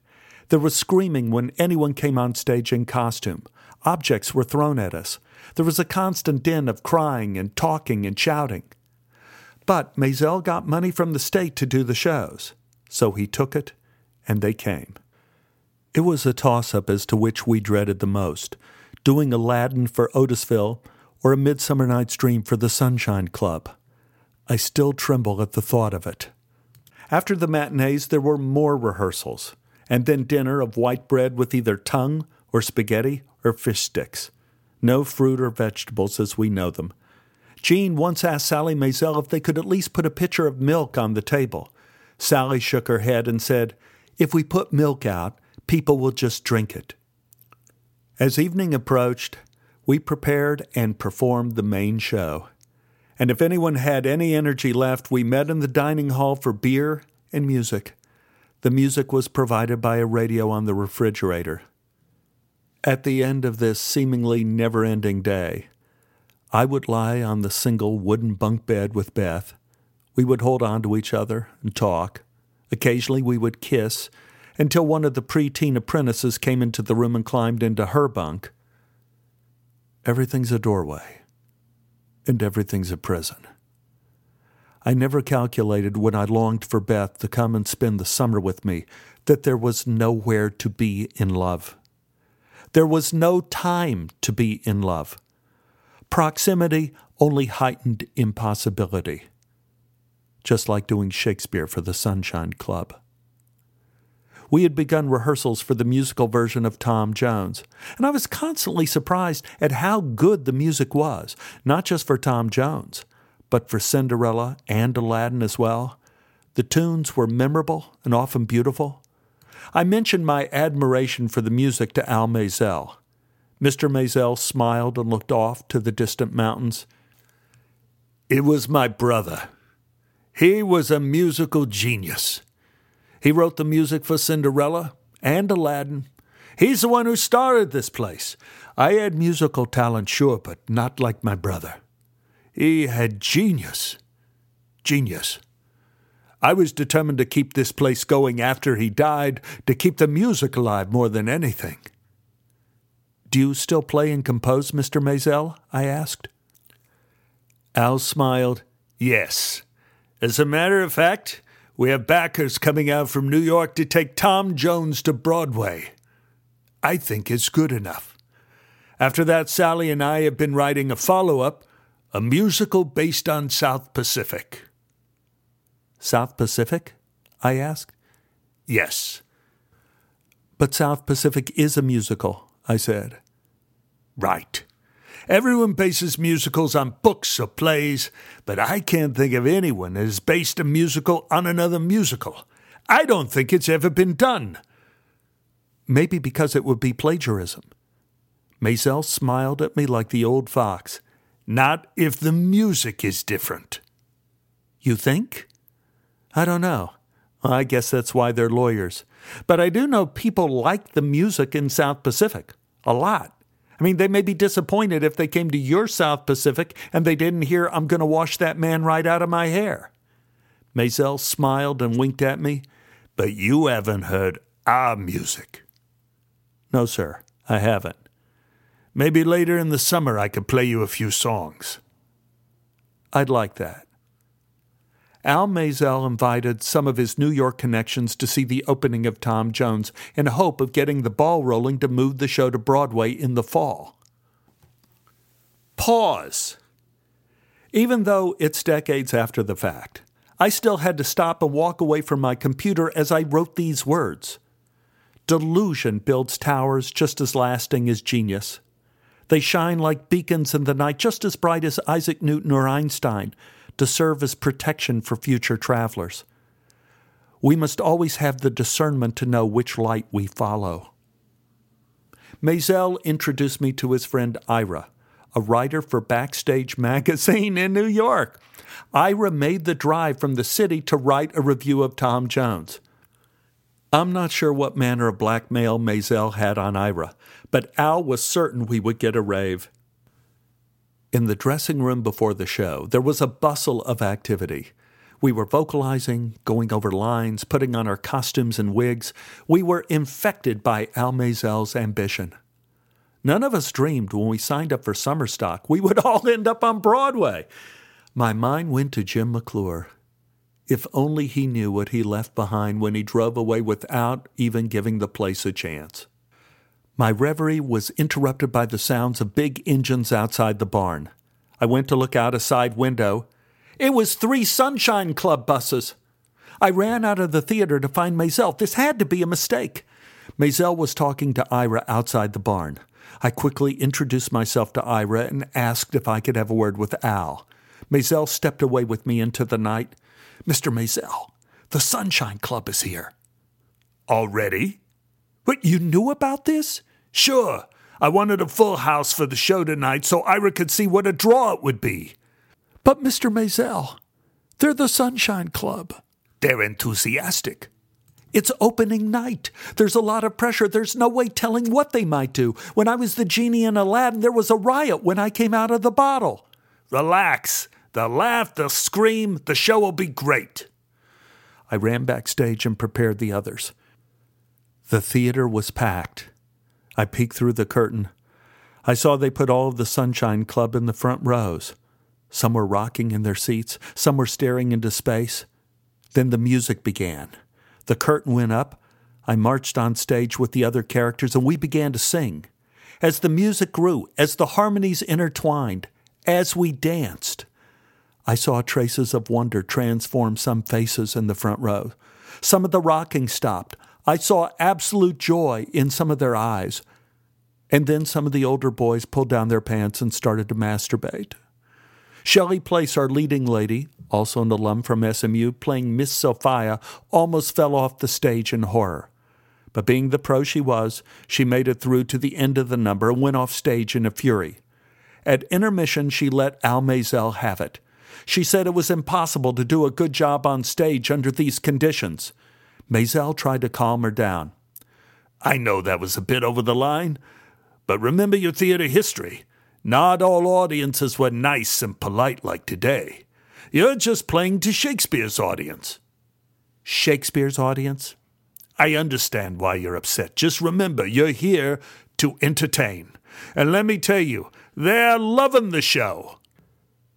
There was screaming when anyone came on stage in costume. Objects were thrown at us. There was a constant din of crying and talking and shouting. But Maisel got money from the state to do the shows, so he took it, and they came. It was a toss-up as to which we dreaded the most, doing Aladdin for Otisville or A Midsummer Night's Dream for the Sunshine Club. I still tremble at the thought of it. After the matinees, there were more rehearsals, and then dinner of white bread with either tongue or spaghetti or fish sticks. No fruit or vegetables as we know them. Jean once asked Sally Maisel if they could at least put a pitcher of milk on the table. Sally shook her head and said, "If we put milk out, people will just drink it." As evening approached, we prepared and performed the main show. And if anyone had any energy left, we met in the dining hall for beer and music. The music was provided by a radio on the refrigerator. At the end of this seemingly never-ending day, I would lie on the single wooden bunk bed with Beth. We would hold on to each other and talk. Occasionally we would kiss, until one of the preteen apprentices came into the room and climbed into her bunk. Everything's a doorway, and everything's a prison. I never calculated when I longed for Beth to come and spend the summer with me that there was nowhere to be in love. There was no time to be in love. Proximity only heightened impossibility, just like doing Shakespeare for the Sunshine Club. We had begun rehearsals for the musical version of Tom Jones, and I was constantly surprised at how good the music was, not just for Tom Jones, but for Cinderella and Aladdin as well. The tunes were memorable and often beautiful. I mentioned my admiration for the music to Al Maisel. Mr. Maisel smiled and looked off to the distant mountains. "It was my brother. He was a musical genius. He wrote the music for Cinderella and Aladdin. He's the one who started this place. I had musical talent, sure, but not like my brother. He had genius. Genius. I was determined to keep this place going after he died, to keep the music alive more than anything." "Do you still play and compose, Mr. Maisel?" I asked. Al smiled. "Yes. As a matter of fact, we have backers coming out from New York to take Tom Jones to Broadway. I think it's good enough. After that, Sally and I have been writing a follow-up, a musical based on South Pacific." "South Pacific?" I asked. "Yes." "But South Pacific is a musical," I said. "Right. Everyone bases musicals on books or plays, but I can't think of anyone that has based a musical on another musical. I don't think it's ever been done." "Maybe because it would be plagiarism." Maisel smiled at me like the old fox. "Not if the music is different." "You think?" "I don't know. I guess that's why they're lawyers. But I do know people like the music in South Pacific. A lot. I mean, they may be disappointed if they came to your South Pacific and they didn't hear "I'm going to wash that man right out of my hair." Maisel smiled and winked at me. "But you haven't heard our music." "No, sir, I haven't." "Maybe later in the summer I could play you a few songs." "I'd like that." Al Maisel invited some of his New York connections to see the opening of Tom Jones in hope of getting the ball rolling to move the show to Broadway in the fall. pause. Even though it's decades after the fact, I still had to stop and walk away from my computer as I wrote these words. Delusion builds towers just as lasting as genius. They shine like beacons in the night, just as bright as Isaac Newton or Einstein, to serve as protection for future travelers. We must always have the discernment to know which light we follow. Maisel introduced me to his friend Ira, a writer for Backstage magazine in New York. Ira made the drive from the city to write a review of Tom Jones. I'm not sure what manner of blackmail Maisel had on Ira, but Al was certain we would get a rave. In the dressing room before the show, there was a bustle of activity. We were vocalizing, going over lines, putting on our costumes and wigs. We were infected by Al Maisel's ambition. None of us dreamed when we signed up for summer stock we would all end up on Broadway. My mind went to Jim McClure. If only he knew what he left behind when he drove away without even giving the place a chance. My reverie was interrupted by the sounds of big engines outside the barn. I went to look out a side window. It was 3 Sunshine Club buses. I ran out of the theater to find Maisel. This had to be a mistake. Maisel was talking to Ira outside the barn. I quickly introduced myself to Ira and asked if I could have a word with Al. Maisel stepped away with me into the night. Mr. Maisel, the Sunshine Club is here. Already? What, you knew about this? Sure. I wanted a full house for the show tonight so Ira could see what a draw it would be. But, Mr. Maisel, they're the Sunshine Club. They're enthusiastic. It's opening night. There's a lot of pressure. There's no way telling what they might do. When I was the genie in Aladdin, there was a riot when I came out of the bottle. Relax. The laugh, the scream, the show will be great. I ran backstage and prepared the others. The theater was packed. I peeked through the curtain. I saw they put all of the Sunshine Club in the front rows. Some were rocking in their seats. Some were staring into space. Then the music began. The curtain went up. I marched on stage with the other characters, and we began to sing. As the music grew, as the harmonies intertwined, as we danced, I saw traces of wonder transform some faces in the front row. Some of the rocking stopped. I saw absolute joy in some of their eyes. And then some of the older boys pulled down their pants and started to masturbate. Shelley Place, our leading lady, also an alum from SMU, playing Miss Sophia, almost fell off the stage in horror. But being the pro she was, she made it through to the end of the number and went off stage in a fury. At intermission, she let Al Maisel have it. She said it was impossible to do a good job on stage under these conditions. Maisel tried to calm her down. I know that was a bit over the line, but remember your theater history. Not all audiences were nice and polite like today. You're just playing to Shakespeare's audience. Shakespeare's audience? I understand why you're upset. Just remember, you're here to entertain. And let me tell you, they're loving the show.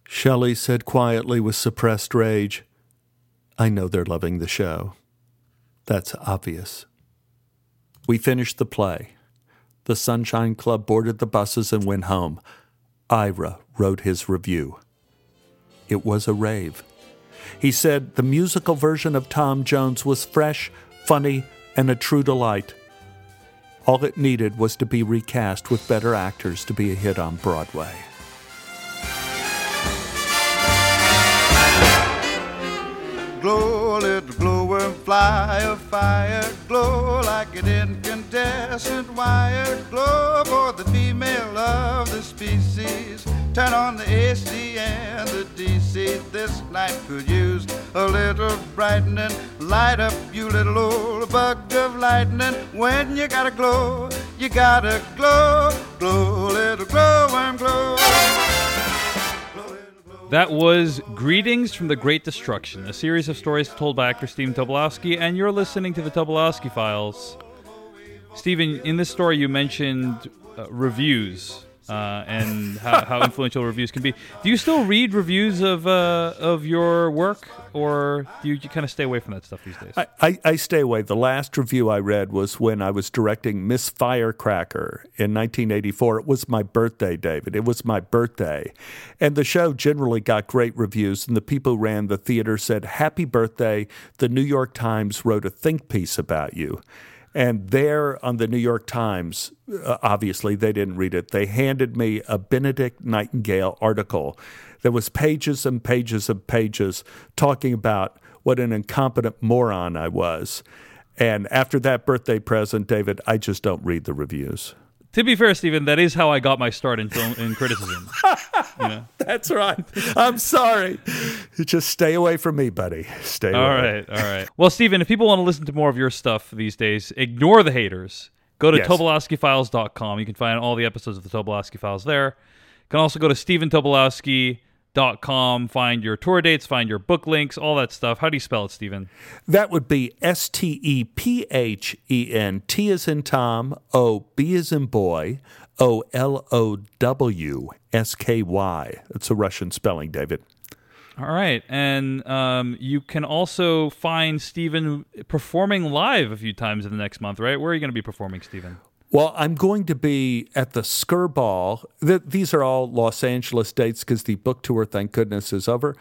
Shelley said quietly with suppressed rage, I know they're loving the show. That's obvious. We finished the play. The Sunshine Club boarded the buses and went home. Ira wrote his review. It was a rave. He said the musical version of Tom Jones was fresh, funny, and a true delight. All it needed was to be recast with better actors to be a hit on Broadway. Glow, little glowworm, fly of fire, glow like an incandescent wire, glow for the female of the species, turn on the AC and the DC, this night could use a little brightening, light up you little old bug of lightning, when you gotta glow, glow, little glowworm, glow. That was Greetings from the Great Destruction, a series of stories told by actor Stephen Tobolowsky, and you're listening to the Tobolowsky Files. Stephen, in this story you mentioned reviews. and how influential reviews can be. Do you still read reviews of your work, or do you kind of stay away from that stuff these days? I stay away. The last review I read was when I was directing Miss Firecracker in 1984. It was my birthday, David. It was my birthday. And the show generally got great reviews, and the people who ran the theater said, "Happy birthday. The New York Times wrote a think piece about you." And there on the New York Times, obviously they didn't read it, they handed me a Benedict Nightingale article that was pages and pages and pages talking about what an incompetent moron I was. And after that birthday present, David, I just don't read the reviews. To be fair, Stephen, that is how I got my start in film, in criticism. You know? That's right. I'm sorry. Just stay away from me, buddy. Stay away. All right, all right. Well, Stephen, if people want to listen to more of your stuff these days, ignore the haters. Go to TobolowskyFiles.com. You can find all the episodes of the Tobolowsky Files there. You can also go to StephenTobolowsky.com, find your tour dates, find your book links, all that stuff. How do you spell it, Stephen? That would be S-T-E-P-H-E-N. T as in Tom, O, B as in boy, O-L-O-W-S-K-Y. It's a Russian spelling, David. All right. And you can also find Stephen performing live a few times in the next month, right? Where are you going to be performing, Stephen? Well, I'm going to be at the Skirball Ball. These are all Los Angeles dates because the book tour, thank goodness, is over.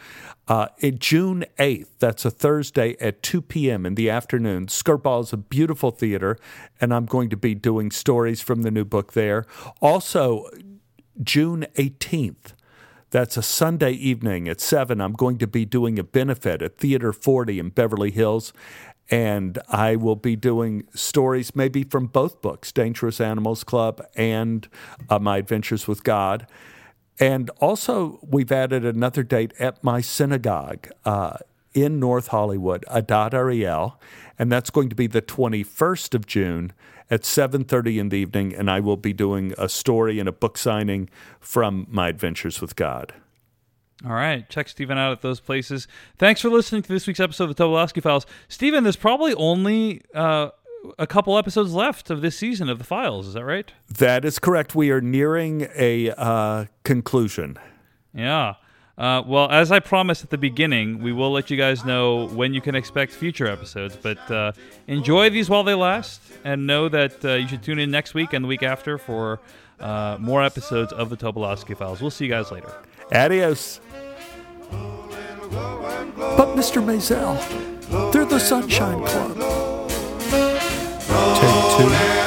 June 8th, that's a Thursday at 2 p.m. in the afternoon. Skirball Ball is a beautiful theater, and I'm going to be doing stories from the new book there. Also, June 18th. That's a Sunday evening at 7. I'm going to be doing a benefit at Theater 40 in Beverly Hills, and I will be doing stories maybe from both books, Dangerous Animals Club and My Adventures with God. And also we've added another date at my synagogue in North Hollywood, Adat Ariel, and that's going to be the 21st of June at 7:30 in the evening, and I will be doing a story and a book signing from My Adventures with God. All right. Check Stephen out at those places. Thanks for listening to this week's episode of the Tobolowsky Files. Stephen, there's probably only a couple episodes left of this season of the Files. Is that right? That is correct. We are nearing a conclusion. Yeah. Well, as I promised at the beginning, we will let you guys know when you can expect future episodes. But enjoy these while they last, and know that you should tune in next week and the week after for more episodes of the Tobolowsky Files. We'll see you guys later. Adios. But Mr. Maisel, they're the Sunshine Club. Take two.